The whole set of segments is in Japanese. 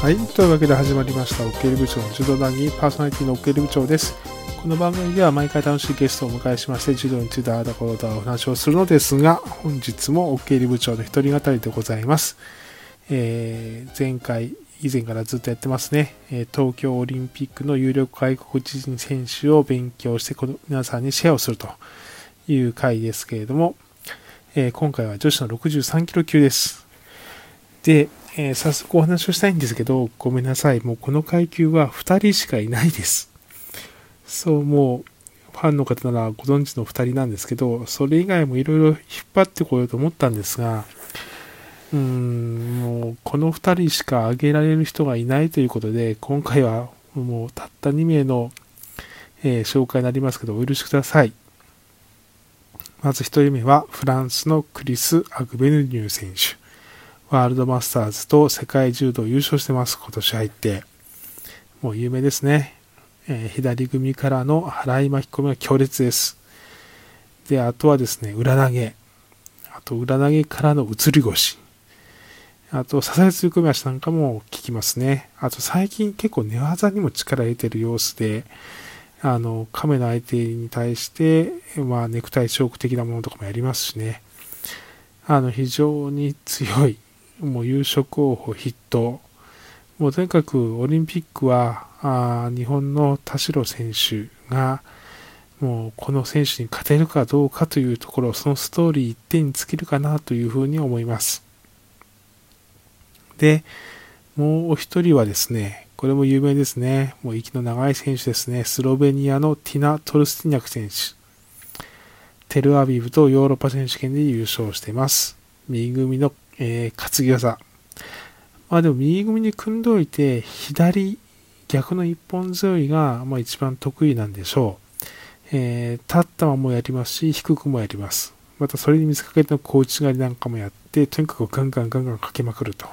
はい、というわけで始まりましたオッケーリ部長の柔道談義、パーソナリティのオッケーリ部長です。この番組では毎回楽しいゲストをお迎えしまして、柔道についてああだこうだお話をするのですが、本日もオッケーリ部長の一人語りでございます。以前からずっとやってますね。東京オリンピックの有力外国人選手を勉強して皆さんにシェアをするという回ですけれども、今回は女子の63キロ級です。で、早速お話をしたいんですけど、ごめんなさい。もうこの階級は2人しかいないです。そう、もうファンの方ならご存知の2人なんですけど、それ以外もいろいろ引っ張ってこようと思ったんですが、もうこの2人しか挙げられる人がいないということで、今回はもうたった2名の、紹介になりますけどお許しください。まず1人目はフランスのクリス・アグベヌニュー選手。ワールドマスターズと世界柔道優勝してます。今年入ってもう有名ですね。左組みからの払い巻き込みが強烈です。で、あとはですね、裏投げからの移り腰、あと、支え強くみ足なんかも効きますね。あと、最近結構寝技にも力入れてる様子で、亀の相手に対して、ネクタイチョーク的なものとかもやりますしね。非常に強い、もう優勝候補筆頭。もうとにかくオリンピックは、日本の田代選手が、もうこの選手に勝てるかどうかというところ、そのストーリー一点に尽きるかなというふうに思います。で、もう一人はですね、これも有名ですね。もう息の長い選手ですね。スロベニアのティナ・トルスティニャク選手。テルアビブとヨーロッパ選手権で優勝しています。右組の、担ぎ技。でも右組に組んでおいて、逆の一本強いが、一番得意なんでしょう。立ったままもやりますし、低くもやります。またそれに見せかけての小内刈りなんかもやって、とにかくガンガンかけまくると、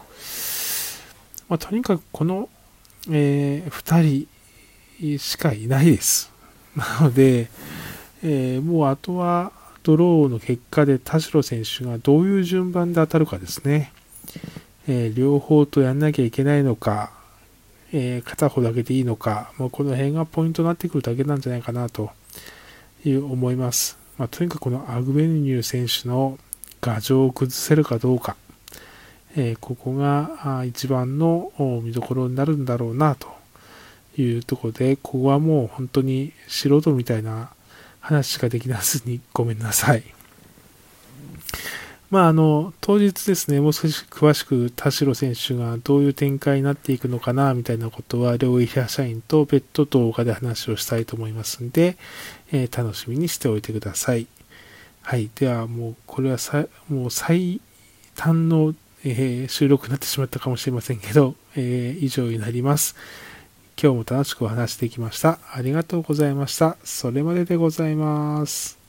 とにかくこの、2人しかいないです。なので、もうあとはドローの結果で田代選手がどういう順番で当たるかですね。両方とやんなきゃいけないのか、片方だけでいいのか、この辺がポイントになってくるだけなんじゃないかなと思います。とにかくこのアグベニュー選手の牙城を崩せるかどうか、ここが一番の見どころになるんだろうなというところで、ここはもう本当に素人みたいな話しかできなずにごめんなさい。当日ですね、もう少し詳しく田代選手がどういう展開になっていくのかなみたいなことは両エリア社員と別途動画で話をしたいと思いますので、楽しみにしておいてください。はい、ではもうこれはもう最短の、収録になってしまったかもしれませんけど、以上になります。今日も楽しくお話できました。ありがとうございました。それまででございます。